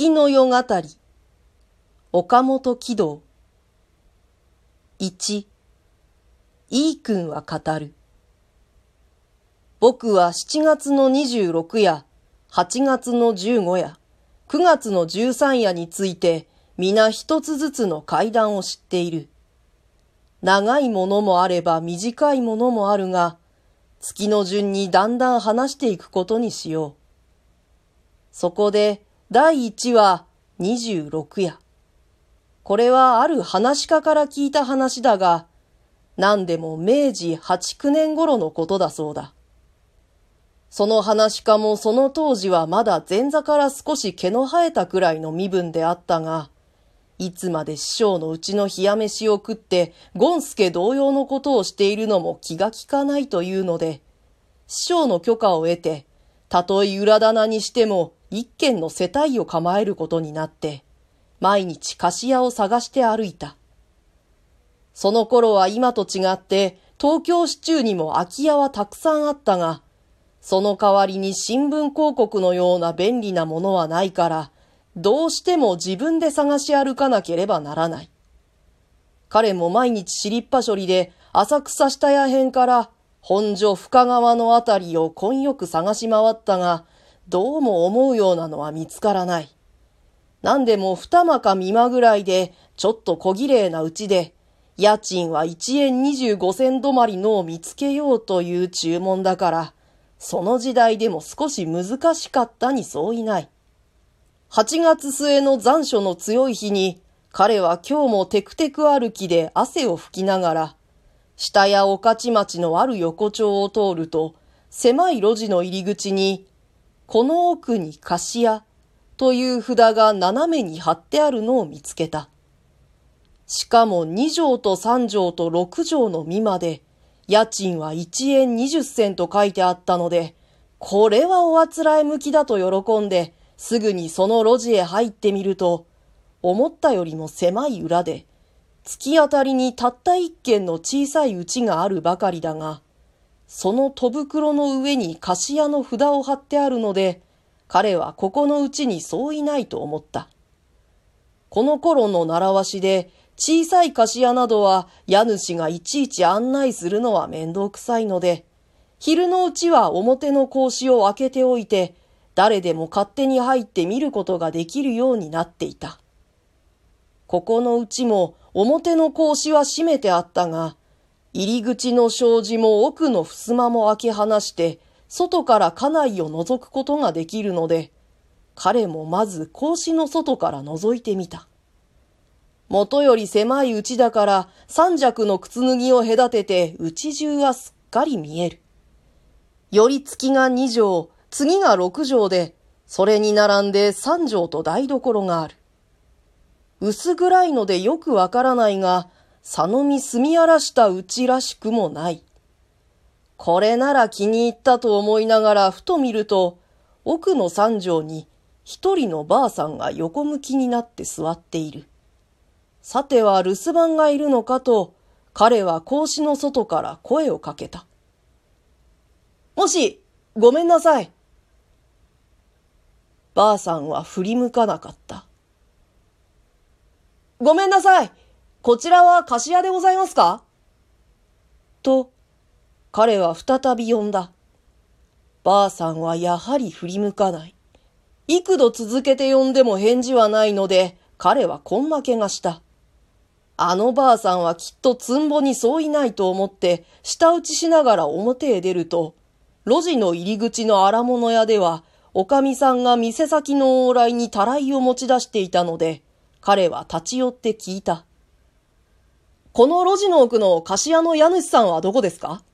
月の夜語り岡本喜道。1、E君は語る。僕は7月の26夜、8月の15夜、9月の13夜について、皆一つずつの怪談を知っている。長いものもあれば短いものもあるが、月の順にだんだん話していくことにしよう。そこで、第1は26夜。これはある話し家から聞いた話だが、何でも明治8、9年頃のことだそうだ。その話し家もその当時はまだ前座から少し毛の生えたくらいの身分であったが、いつまで師匠のうちの冷や飯を食って権助同様のことをしているのも気が利かないというので、師匠の許可を得て、たとえ裏棚にしても一軒の世帯を構えることになって、毎日貸し屋を探して歩いた。その頃は今と違って東京市中にも空き家はたくさんあったが、その代わりに新聞広告のような便利なものはないから、どうしても自分で探し歩かなければならない。彼も毎日尻っぱしょりで浅草下屋辺から本所深川のあたりを根よく探し回ったが、どうも思うようなのは見つからない。何でも二間か三間ぐらいでちょっと小綺麗なうちで、家賃は1円25銭止まりのを見つけようという注文だから、その時代でも少し難しかったに相違ない。8月末の残暑の強い日に、彼は今日もテクテク歩きで汗を拭きながら、下屋御徒町のある横丁を通ると、狭い路地の入り口に、この奥に菓子屋という札が斜めに貼ってあるのを見つけた。しかも2畳と3畳と6畳の見まで、家賃は1円20銭と書いてあったので、これはおあつらえ向きだと喜んで、すぐにその路地へ入ってみると、思ったよりも狭い裏で、突き当たりにたった一軒の小さい家があるばかりだが、その戸袋の上に菓子屋の札を貼ってあるので、彼はここの家に相違ないと思った。この頃の習わしで、小さい菓子屋などは家主がいちいち案内するのは面倒くさいので、昼のうちは表の格子を開けておいて、誰でも勝手に入って見ることができるようになっていた。ここのうちも表の格子は閉めてあったが、入り口の障子も奥の襖も開け放して、外から家内を覗くことができるので、彼もまず格子の外から覗いてみた。元より狭いうちだから三尺の靴脱ぎを隔ててうち中はすっかり見える。寄り付きが2畳、次が6畳で、それに並んで3畳と台所がある。薄暗いのでよくわからないが、さのみ住み荒らしたうちらしくもない。これなら気に入ったと思いながらふと見ると、奥の3畳に一人のばあさんが横向きになって座っている。さては留守番がいるのかと、彼は格子の外から声をかけた。もし、ごめんなさい。ばあさんは振り向かなかった。ごめんなさい。こちらは菓子屋でございますか？と、彼は再び呼んだ。ばあさんはやはり振り向かない。幾度続けて呼んでも返事はないので、彼は根負けがした。あのばあさんはきっとつんぼに相違ないと思って、舌打ちしながら表へ出ると、路地の入り口の荒物屋では、おかみさんが店先の往来にたらいを持ち出していたので、彼は立ち寄って聞いた。この路地の奥の菓子屋の家主さんはどこですか？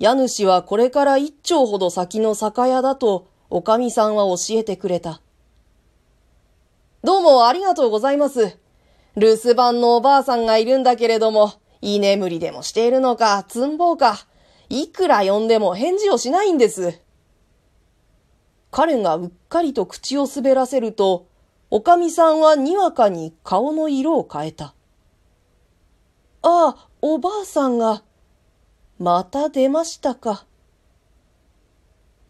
家主はこれから1丁ほど先の酒屋だと、おかみさんは教えてくれた。どうもありがとうございます。留守番のおばあさんがいるんだけれども、居眠りでもしているのか、つんぼうか、いくら呼んでも返事をしないんです。彼がうっかりと口を滑らせると、おかみさんはにわかに顔の色を変えた。ああ、おばあさんが、また出ましたか。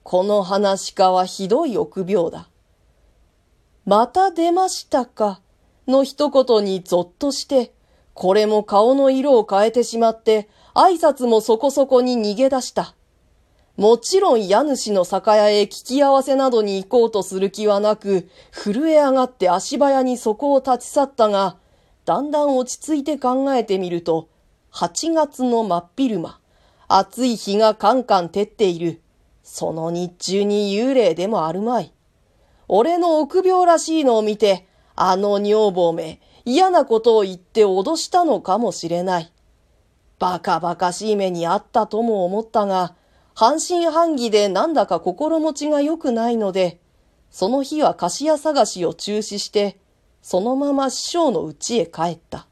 この話し家はひどい臆病だ。また出ましたかの一言にぞっとして、これも顔の色を変えてしまって、挨拶もそこそこに逃げ出した。もちろん家主の酒屋へ聞き合わせなどに行こうとする気はなく、震え上がって足早にそこを立ち去ったが、だんだん落ち着いて考えてみると、8月の真っ昼間、暑い日がカンカン照っている。その日中に幽霊でもあるまい。俺の臆病らしいのを見て、あの女房め、嫌なことを言って脅したのかもしれない。バカバカしい目にあったとも思ったが、半信半疑でなんだか心持ちが良くないので、その日は菓子屋探しを中止して、そのまま師匠の家へ帰った。